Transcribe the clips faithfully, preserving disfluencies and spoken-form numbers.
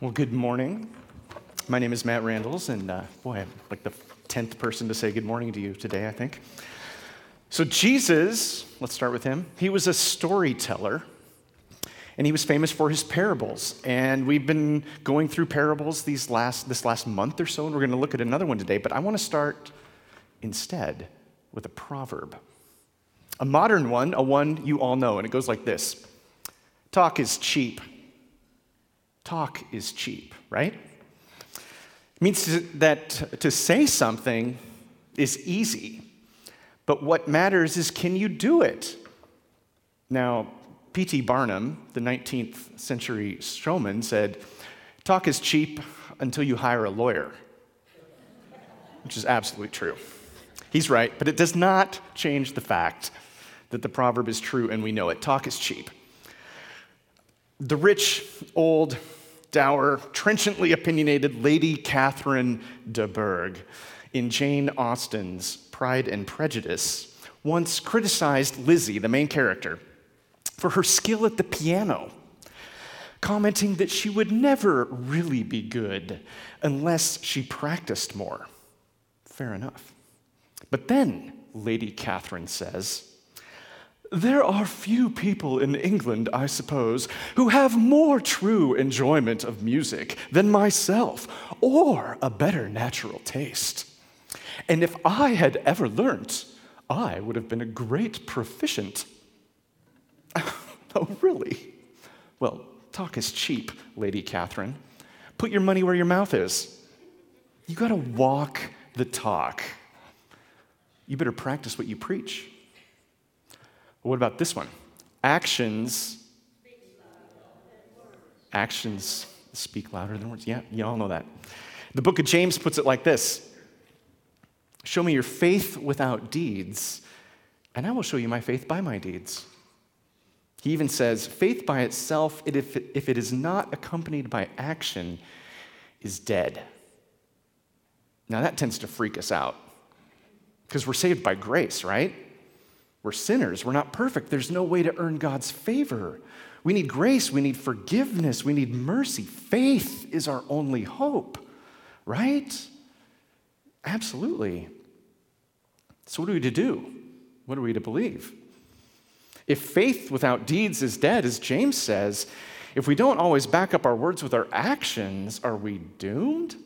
Well, good morning. My name is Matt Randles, and uh, boy, I'm like the tenth person to say good morning to you today, I think. So Jesus, let's start with him. He was a storyteller, and he was famous for his parables. And we've been going through parables these last this last month or so, and we're going to look at another one today. But I want to start instead with a proverb, a modern one, a one you all know, and it goes like this: "Talk is cheap." Talk is cheap, right? It means that to say something is easy, but what matters is, can you do it? Now, P T Barnum, the nineteenth century showman, said, "Talk is cheap until you hire a lawyer," which is absolutely true. He's right, but it does not change the fact that the proverb is true and we know it. Talk is cheap. The rich, old, dour, trenchantly opinionated Lady Catherine de Bourgh in Jane Austen's Pride and Prejudice once criticized Lizzie, the main character, for her skill at the piano, commenting that she would never really be good unless she practiced more. Fair enough. But then, Lady Catherine says, "There are few people in England, I suppose, who have more true enjoyment of music than myself, or a better natural taste. And if I had ever learnt, I would have been a great proficient." Oh, really? Well, talk is cheap, Lady Catherine. Put your money where your mouth is. You gotta walk the talk. You better practice what you preach. What about this one? Actions. Actions speak louder than words. Yeah, you all know that. The book of James puts it like this: "Show me your faith without deeds, and I will show you my faith by my deeds." He even says, "Faith by itself, if it is not accompanied by action, is dead." Now that tends to freak us out, because we're saved by grace, right? We're sinners. We're not perfect. There's no way to earn God's favor. We need grace. We need forgiveness. We need mercy. Faith is our only hope, right? Absolutely. So what are we to do? What are we to believe? If faith without deeds is dead, as James says, if we don't always back up our words with our actions, are we doomed?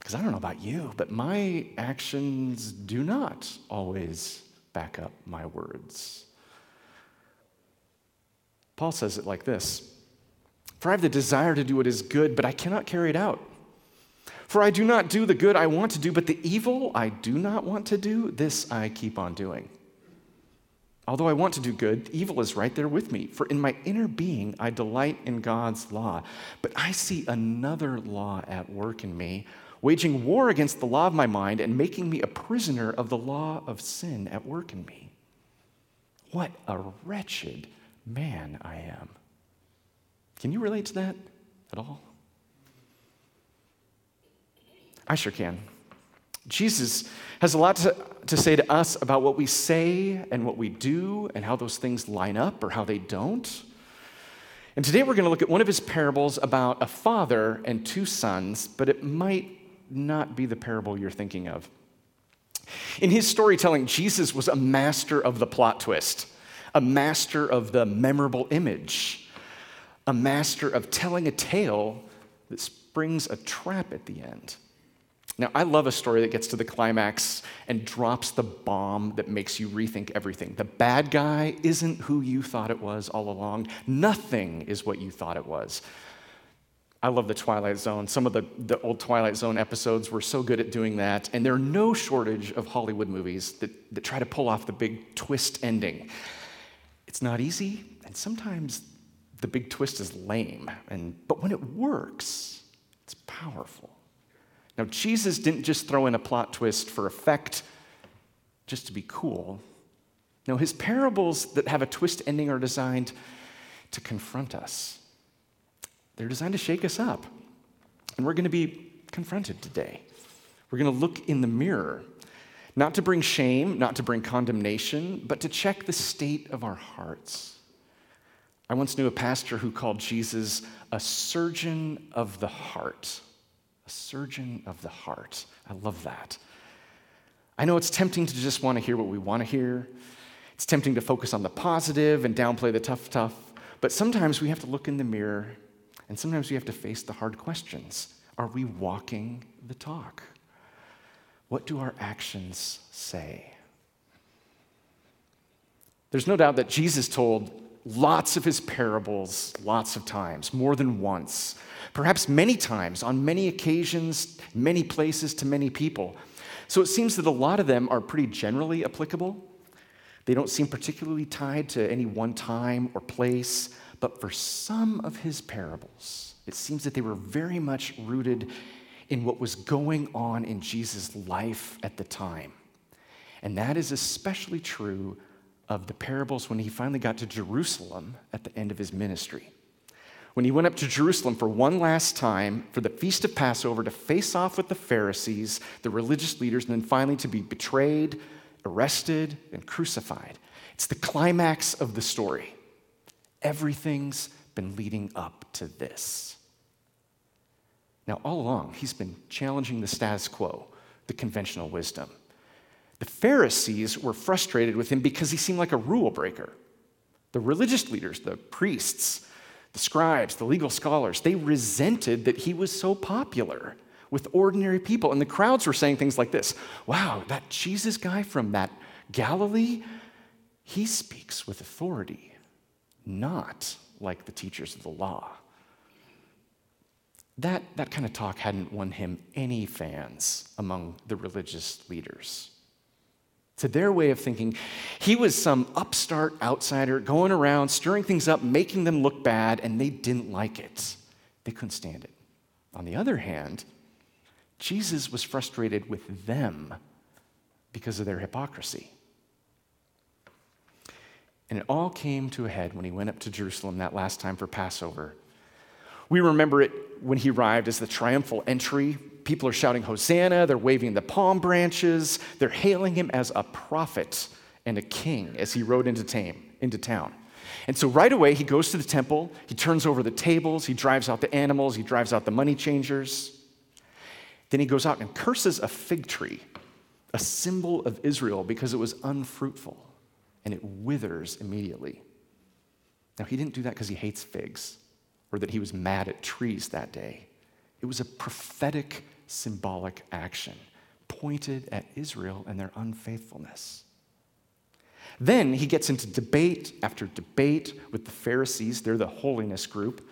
Because I don't know about you, but my actions do not always back up my words. Paul says it like this: "For I have the desire to do what is good, but I cannot carry it out. For I do not do the good I want to do, but the evil I do not want to do, this I keep on doing. Although I want to do good, evil is right there with me. For in my inner being I delight in God's law, but I see another law at work in me, waging war against the law of my mind and making me a prisoner of the law of sin at work in me. What a wretched man I am." Can you relate to that at all? I sure can. Jesus has a lot to, to say to us about what we say and what we do and how those things line up or how they don't. And today we're going to look at one of his parables about a father and two sons, but it might not be the parable you're thinking of. In his storytelling, Jesus was a master of the plot twist, a master of the memorable image, a master of telling a tale that springs a trap at the end. Now, I love a story that gets to the climax and drops the bomb that makes you rethink everything. The bad guy isn't who you thought it was all along. Nothing is what you thought it was. I love the Twilight Zone. Some of the, the old Twilight Zone episodes were so good at doing that, and there are no shortage of Hollywood movies that, that try to pull off the big twist ending. It's not easy, and sometimes the big twist is lame, and but when it works, it's powerful. Now, Jesus didn't just throw in a plot twist for effect, just to be cool. No, his parables that have a twist ending are designed to confront us. They're designed to shake us up. And we're going to be confronted today. We're going to look in the mirror, not to bring shame, not to bring condemnation, but to check the state of our hearts. I I once knew a pastor who called Jesus a surgeon of the heart. A surgeon of the heart. I love that. I know it's tempting to just want to hear what we want to hear. It's tempting to focus on the positive and downplay the tough, tough. But sometimes we have to look in the mirror, and sometimes we have to face the hard questions. Are we walking the talk? What do our actions say? There's no doubt that Jesus told lots of his parables, lots of times, more than once, perhaps many times, on many occasions, many places, to many people. So it seems that a lot of them are pretty generally applicable. They don't seem particularly tied to any one time or place, but for some of his parables, it seems that they were very much rooted in what was going on in Jesus' life at the time. And that is especially true of the parables when he finally got to Jerusalem at the end of his ministry. When he went up to Jerusalem for one last time for the Feast of Passover to face off with the Pharisees, the religious leaders, and then finally to be betrayed, arrested, and crucified. It's the climax of the story. Everything's been leading up to this. Now, all along, he's been challenging the status quo, the conventional wisdom. The Pharisees were frustrated with him because he seemed like a rule breaker. The religious leaders, the priests, the scribes, the legal scholars, they resented that he was so popular with ordinary people. And the crowds were saying things like this: wow, that Jesus guy from that Galilee, he speaks with authority, not like the teachers of the law. That, that kind of talk hadn't won him any fans among the religious leaders. To their way of thinking, he was some upstart outsider going around, stirring things up, making them look bad, and they didn't like it. They couldn't stand it. On the other hand, Jesus was frustrated with them because of their hypocrisy. And it all came to a head when he went up to Jerusalem that last time for Passover. We remember it when he arrived as the triumphal entry. People are shouting Hosanna, they're waving the palm branches, they're hailing him as a prophet and a king as he rode into town. And so right away, he goes to the temple, he turns over the tables, he drives out the animals, he drives out the money changers. Then he goes out and curses a fig tree, a symbol of Israel, because it was unfruitful and it withers immediately. Now, he didn't do that because he hates figs or that he was mad at trees that day. It was a prophetic, symbolic action pointed at Israel and their unfaithfulness. Then he gets into debate after debate with the Pharisees. They're the holiness group,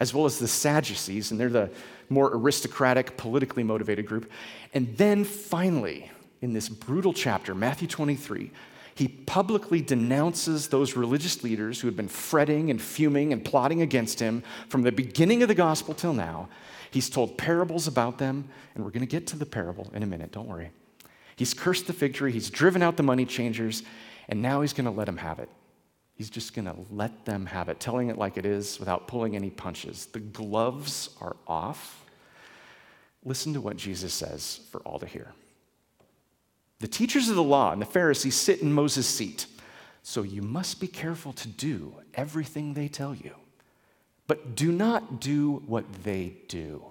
as well as the Sadducees, and they're the more aristocratic, politically motivated group. And then finally, in this brutal chapter, Matthew twenty-three, he publicly denounces those religious leaders who had been fretting and fuming and plotting against him from the beginning of the gospel till now. He's told parables about them, and we're going to get to the parable in a minute, don't worry. He's cursed the fig tree, he's driven out the money changers, and now he's going to let them have it. He's just going to let them have it, telling it like it is without pulling any punches. The gloves are off. Listen to what Jesus says for all to hear. The teachers of the law and the Pharisees sit in Moses' seat, so you must be careful to do everything they tell you. But do not do what they do,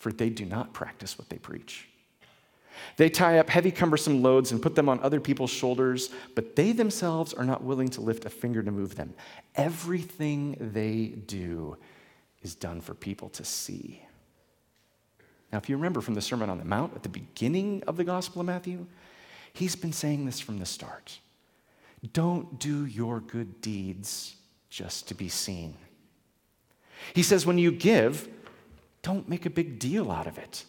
for they do not practice what they preach. They tie up heavy, cumbersome loads and put them on other people's shoulders, but they themselves are not willing to lift a finger to move them. Everything they do is done for people to see. Now, if you remember from the Sermon on the Mount at the beginning of the Gospel of Matthew, he's been saying this from the start. Don't do your good deeds just to be seen. He says, when you give, don't make a big deal out of it.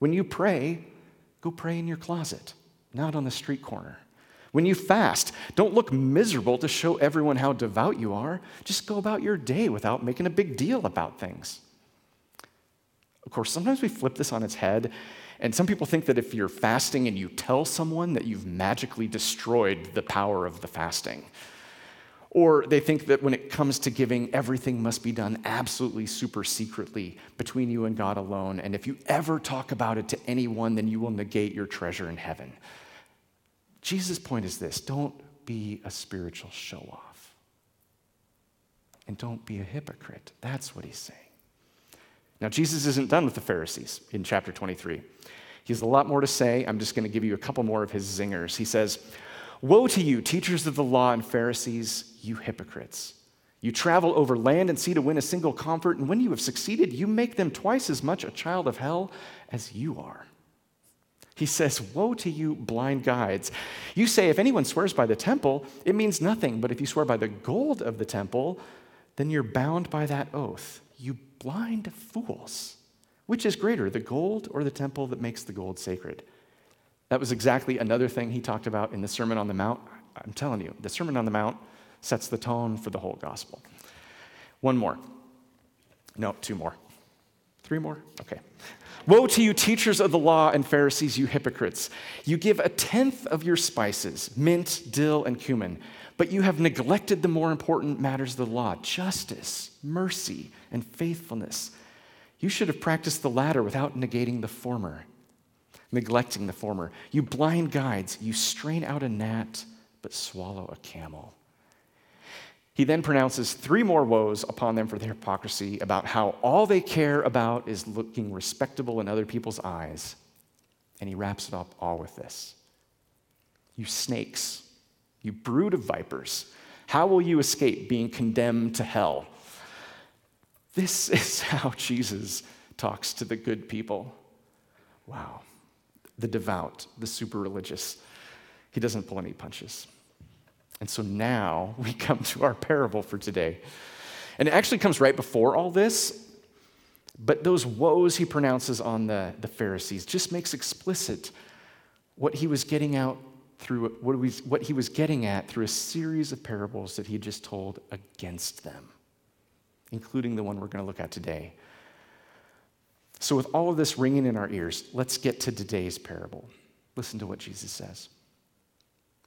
When you pray, go pray in your closet, not on the street corner. When you fast, don't look miserable to show everyone how devout you are. Just go about your day without making a big deal about things. Of course, sometimes we flip this on its head, and some people think that if you're fasting and you tell someone that you've magically destroyed the power of the fasting. Or they think that when it comes to giving, everything must be done absolutely super secretly between you and God alone, and if you ever talk about it to anyone, then you will negate your treasure in heaven. Jesus' point is this: don't be a spiritual show-off. and don't be a hypocrite. That's what he's saying. Now, Jesus isn't done with the Pharisees in chapter twenty-three. He has a lot more to say. I'm just going to give you a couple more of his zingers. He says, "Woe to you, teachers of the law and Pharisees, you hypocrites. You travel over land and sea to win a single comfort, and when you have succeeded, you make them twice as much a child of hell as you are." He says, "Woe to you, blind guides. You say, if anyone swears by the temple, it means nothing, but if you swear by the gold of the temple, then you're bound by that oath. You blind fools. Which is greater, the gold or the temple that makes the gold sacred?" That was exactly another thing he talked about in the Sermon on the Mount. I'm telling you, the Sermon on the Mount sets the tone for the whole gospel. One more. No, two more. Three more? Okay. "Woe to you, teachers of the law and Pharisees, you hypocrites. You give a tenth of your spices, mint, dill, and cumin, but you have neglected the more important matters of the law, justice, mercy, and faithfulness. You should have practiced the latter without negating the former, neglecting the former. You blind guides, you strain out a gnat, but swallow a camel." He then pronounces three more woes upon them for their hypocrisy about how all they care about is looking respectable in other people's eyes. And he wraps it up all with this. "You snakes, you brood of vipers, how will you escape being condemned to hell?" This is how Jesus talks to the good people. Wow. The devout, the super religious. He doesn't pull any punches. And so now we come to our parable for today. And it actually comes right before all this, but those woes he pronounces on the, the Pharisees just makes explicit what he was getting out through what, we, what he was getting at through a series of parables that he had just told against them, including the one we're going to look at today. So with all of this ringing in our ears, let's get to today's parable. Listen to what Jesus says.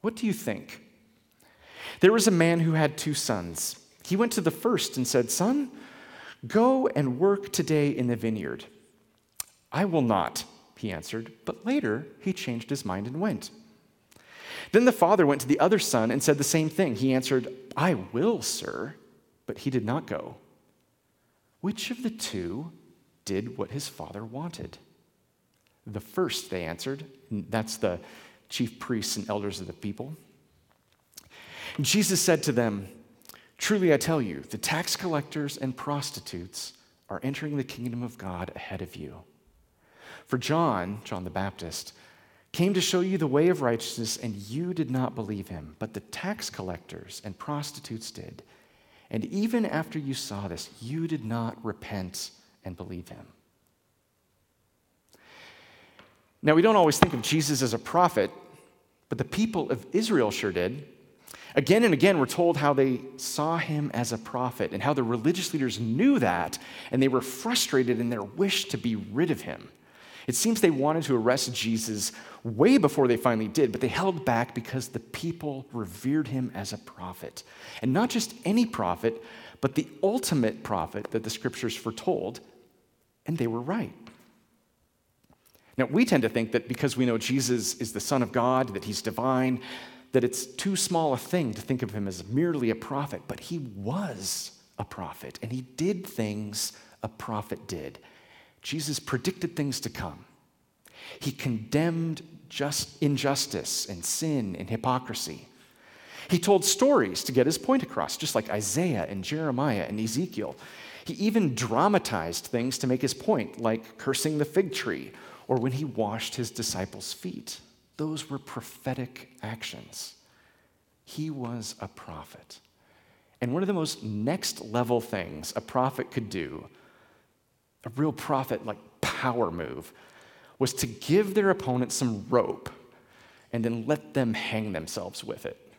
"What do you think? There was a man who had two sons. He went to the first and said, 'Son, go and work today in the vineyard.' 'I will not,' he answered, but later he changed his mind and went. Then the father went to the other son and said the same thing. He answered, 'I will, sir,' but he did not go. Which of the two did what his father wanted?" "The first," they answered. That's the chief priests and elders of the people. Jesus said to them, "Truly I tell you, the tax collectors and prostitutes are entering the kingdom of God ahead of you. For John, John the Baptist, came to show you the way of righteousness, and you did not believe him, but the tax collectors and prostitutes did. And even after you saw this, you did not repent and believe him." Now, we don't always think of Jesus as a prophet, but the people of Israel sure did. Again and again, we're told how they saw him as a prophet and how the religious leaders knew that, and they were frustrated in their wish to be rid of him. It seems they wanted to arrest Jesus way before they finally did, but they held back because the people revered him as a prophet. And not just any prophet, but the ultimate prophet that the scriptures foretold, and they were right. Now, we tend to think that because we know Jesus is the Son of God, that he's divine, that it's too small a thing to think of him as merely a prophet, but he was a prophet, and he did things a prophet did. Jesus predicted things to come. He condemned just injustice and sin and hypocrisy. He told stories to get his point across, just like Isaiah and Jeremiah and Ezekiel. He even dramatized things to make his point, like cursing the fig tree or when he washed his disciples' feet. Those were prophetic actions. He was a prophet. And one of the most next-level things a prophet could do, a real prophet, like power move, was to give their opponent some rope and then let them hang themselves with it.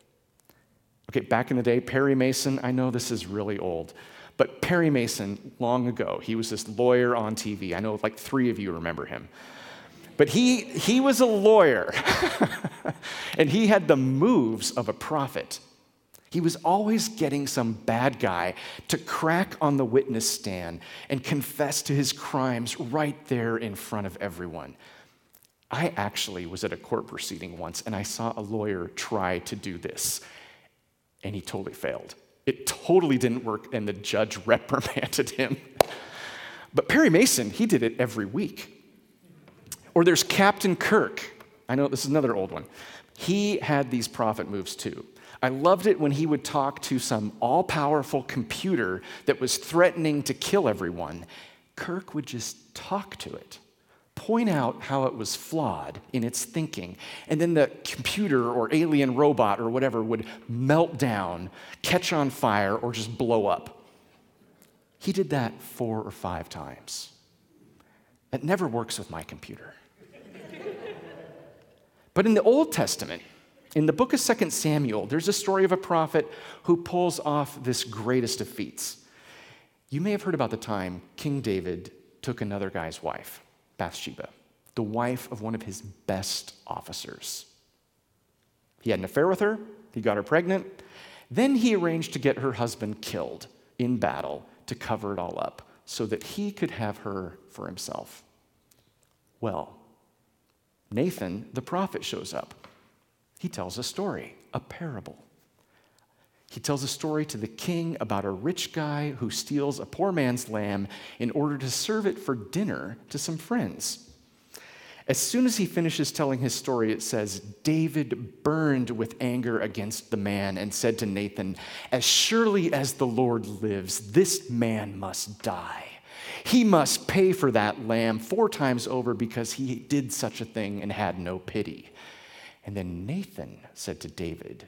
Okay, back in the day, Perry Mason, I know this is really old, but Perry Mason, long ago, he was this lawyer on T V. I know like three of you remember him. But he he was a lawyer, and he had the moves of a prophet. He was always getting some bad guy to crack on the witness stand and confess to his crimes right there in front of everyone. I actually was at a court proceeding once, and I saw a lawyer try to do this, and he totally failed. It totally didn't work, and the judge reprimanded him. But Perry Mason, he did it every week. Or there's Captain Kirk. I know this is another old one. He had these prophet moves too. I loved it when he would talk to some all-powerful computer that was threatening to kill everyone. Kirk would just talk to it, point out how it was flawed in its thinking, and then the computer or alien robot or whatever would melt down, catch on fire, or just blow up. He did that four or five times. That never works with my computer. But in the Old Testament, in the book of Second Samuel, there's a story of a prophet who pulls off this greatest of feats. You may have heard about the time King David took another guy's wife, Bathsheba, the wife of one of his best officers. He had an affair with her, he got her pregnant, then he arranged to get her husband killed in battle to cover it all up so that he could have her for himself. Well, Nathan, the prophet, shows up. He tells a story, a parable. He tells a story to the king about a rich guy who steals a poor man's lamb in order to serve it for dinner to some friends. As soon as he finishes telling his story, it says, David burned with anger against the man and said to Nathan, "As surely as the Lord lives, this man must die. He must pay for that lamb four times over because he did such a thing and had no pity." And then Nathan said to David,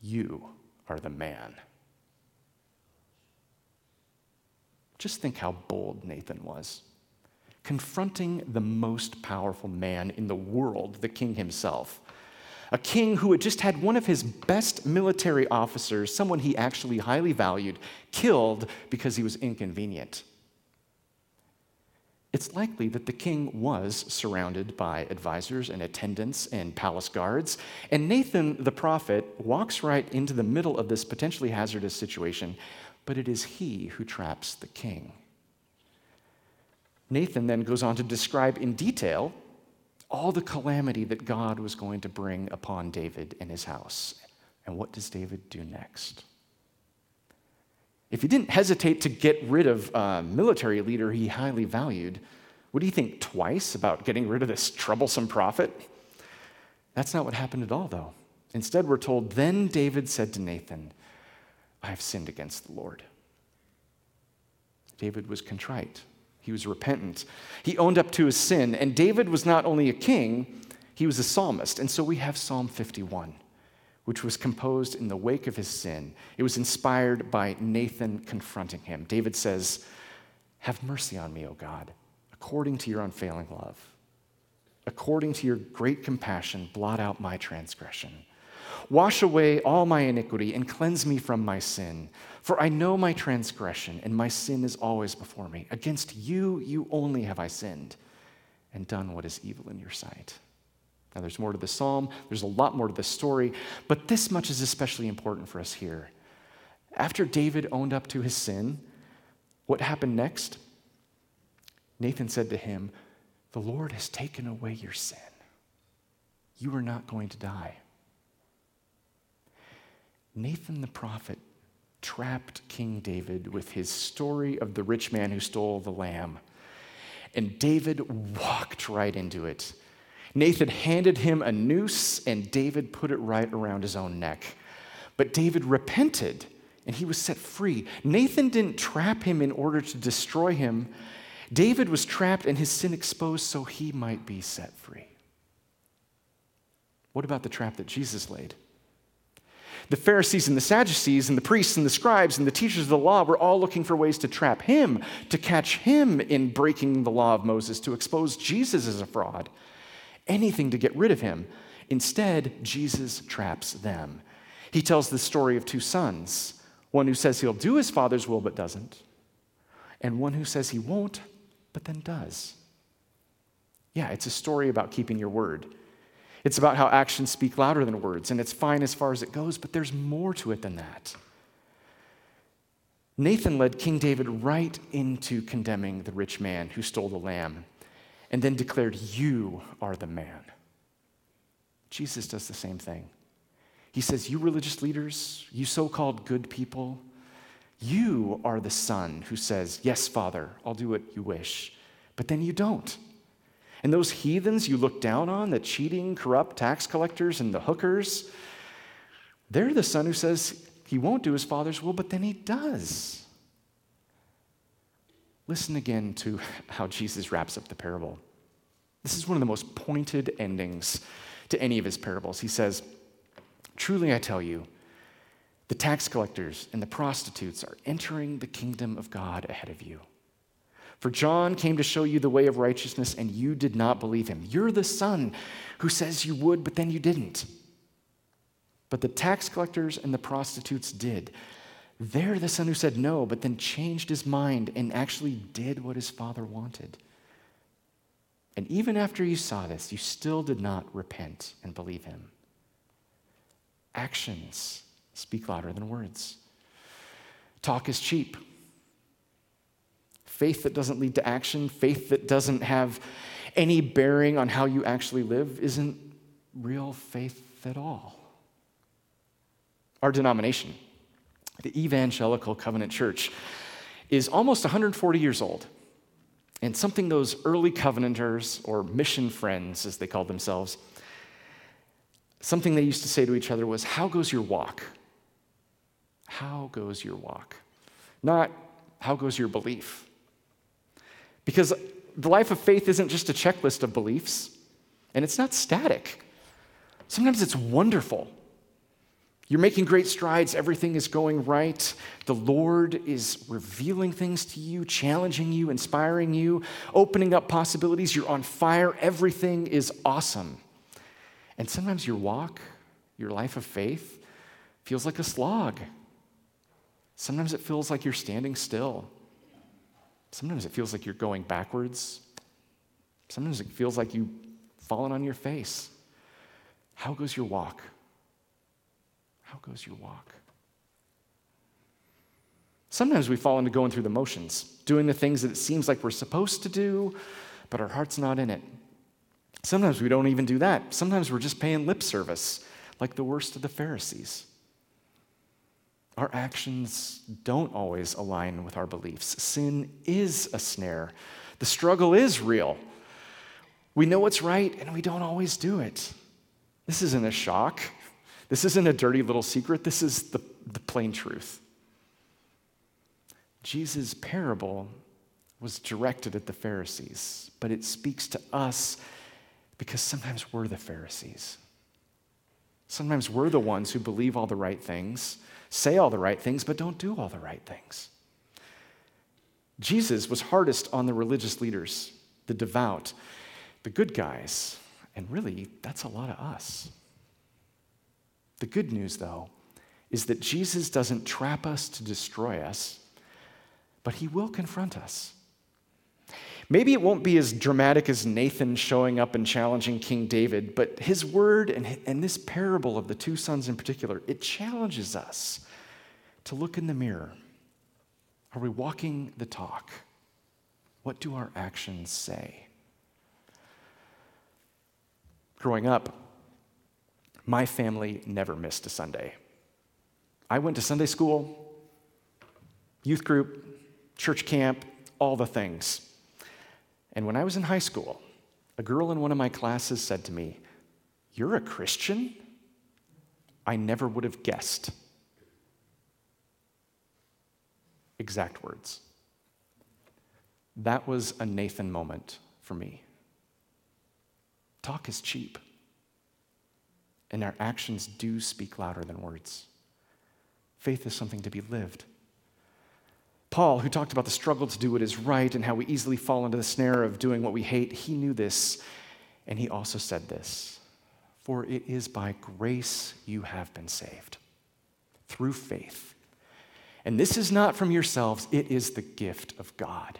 "You are the man." Just think how bold Nathan was, confronting the most powerful man in the world, the king himself. A king who had just had one of his best military officers, someone he actually highly valued, killed because he was inconvenient. It's likely that the king was surrounded by advisors and attendants and palace guards, and Nathan the prophet walks right into the middle of this potentially hazardous situation, but it is he who traps the king. Nathan then goes on to describe in detail all the calamity that God was going to bring upon David and his house. And what does David do next? If he didn't hesitate to get rid of a military leader he highly valued, would he think twice about getting rid of this troublesome prophet? That's not what happened at all, though. Instead, we're told, then David said to Nathan, "I have sinned against the Lord." David was contrite. He was repentant. He owned up to his sin, and David was not only a king, he was a psalmist. And so we have Psalm fifty-one. Which was composed in the wake of his sin. It was inspired by Nathan confronting him. David says, "Have mercy on me, O God, according to your unfailing love. According to your great compassion, blot out my transgression. Wash away all my iniquity and cleanse me from my sin. For I know my transgression, and my sin is always before me. Against you, you only have I sinned, and done what is evil in your sight." Now, there's more to the psalm. There's a lot more to this story, but this much is especially important for us here. After David owned up to his sin, what happened next? Nathan said to him, "The Lord has taken away your sin. You are not going to die." Nathan the prophet trapped King David with his story of the rich man who stole the lamb, and David walked right into it. Nathan handed him a noose, and David put it right around his own neck. But David repented, and he was set free. Nathan didn't trap him in order to destroy him. David was trapped and his sin exposed so he might be set free. What about the trap that Jesus laid? The Pharisees and the Sadducees and the priests and the scribes and the teachers of the law were all looking for ways to trap him, to catch him in breaking the law of Moses, to expose Jesus as a fraud. Anything to get rid of him. Instead, Jesus traps them. He tells the story of two sons, one who says he'll do his father's will but doesn't, and one who says he won't but then does. Yeah, it's a story about keeping your word. It's about how actions speak louder than words, and it's fine as far as it goes, but there's more to it than that. Nathan led King David right into condemning the rich man who stole the lamb, and then declared, "You are the man." Jesus does the same thing. He says, you religious leaders, you so-called good people, you are the son who says, yes, Father, I'll do what you wish, but then you don't. And those heathens you look down on, the cheating, corrupt tax collectors and the hookers, they're the son who says he won't do his father's will, but then he does. Listen again to how Jesus wraps up the parable. This is one of the most pointed endings to any of his parables. He says, truly I tell you, the tax collectors and the prostitutes are entering the kingdom of God ahead of you. For John came to show you the way of righteousness, and you did not believe him. You're the son who says you would, but then you didn't. But the tax collectors and the prostitutes did. They're the son who said no, but then changed his mind and actually did what his father wanted. And even after you saw this, you still did not repent and believe him. Actions speak louder than words. Talk is cheap. Faith that doesn't lead to action, faith that doesn't have any bearing on how you actually live, isn't real faith at all. Our denomination, the Evangelical Covenant Church, is almost one hundred forty years old. And something those early covenanters, or mission friends as they called themselves, something they used to say to each other was, how goes your walk? How goes your walk? Not, how goes your belief? Because the life of faith isn't just a checklist of beliefs, and it's not static. Sometimes it's wonderful. You're making great strides. Everything is going right. The Lord is revealing things to you, challenging you, inspiring you, opening up possibilities. You're on fire. Everything is awesome. And sometimes your walk, your life of faith, feels like a slog. Sometimes it feels like you're standing still. Sometimes it feels like you're going backwards. Sometimes it feels like you've fallen on your face. How goes your walk? How goes your walk? Sometimes we fall into going through the motions, doing the things that it seems like we're supposed to do, but our heart's not in it. Sometimes we don't even do that. Sometimes we're just paying lip service, like the worst of the Pharisees. Our actions don't always align with our beliefs. Sin is a snare. The struggle is real. We know what's right, and we don't always do it. This isn't a shock. This isn't a dirty little secret. This is the, the plain truth. Jesus' parable was directed at the Pharisees, but it speaks to us because sometimes we're the Pharisees. Sometimes we're the ones who believe all the right things, say all the right things, but don't do all the right things. Jesus was hardest on the religious leaders, the devout, the good guys, and really, that's a lot of us. The good news, though, is that Jesus doesn't trap us to destroy us, but he will confront us. Maybe it won't be as dramatic as Nathan showing up and challenging King David, but his word and, and this parable of the two sons in particular, it challenges us to look in the mirror. Are we walking the talk? What do our actions say? Growing up, my family never missed a Sunday. I went to Sunday school, youth group, church camp, all the things. And when I was in high school, a girl in one of my classes said to me, "You're a Christian?" I never would have guessed. Exact words. That was a Nathan moment for me. Talk is cheap. And our actions do speak louder than words. Faith is something to be lived. Paul, who talked about the struggle to do what is right and how we easily fall into the snare of doing what we hate, he knew this, and he also said this, "For it is by grace you have been saved, through faith. And this is not from yourselves, it is the gift of God.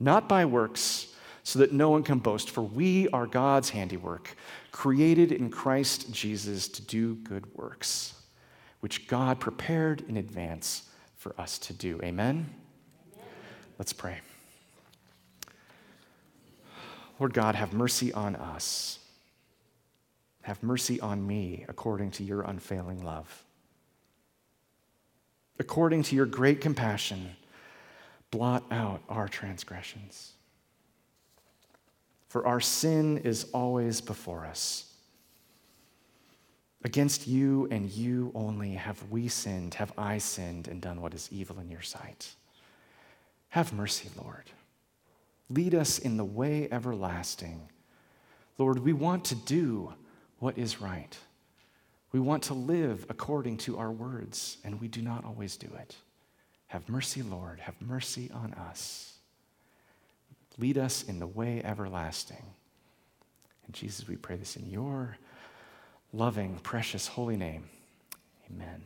Not by works, so that no one can boast, for we are God's handiwork, created in Christ Jesus to do good works, which God prepared in advance for us to do." Amen? Amen? Let's pray. Lord God, have mercy on us. Have mercy on me according to your unfailing love. According to your great compassion, blot out our transgressions. For our sin is always before us. Against you and you only have we sinned, have I sinned, and done what is evil in your sight. Have mercy, Lord. Lead us in the way everlasting. Lord, we want to do what is right. We want to live according to our words, and we do not always do it. Have mercy, Lord. Have mercy on us. Lead us in the way everlasting. And Jesus, we pray this in your loving, precious, holy name. Amen.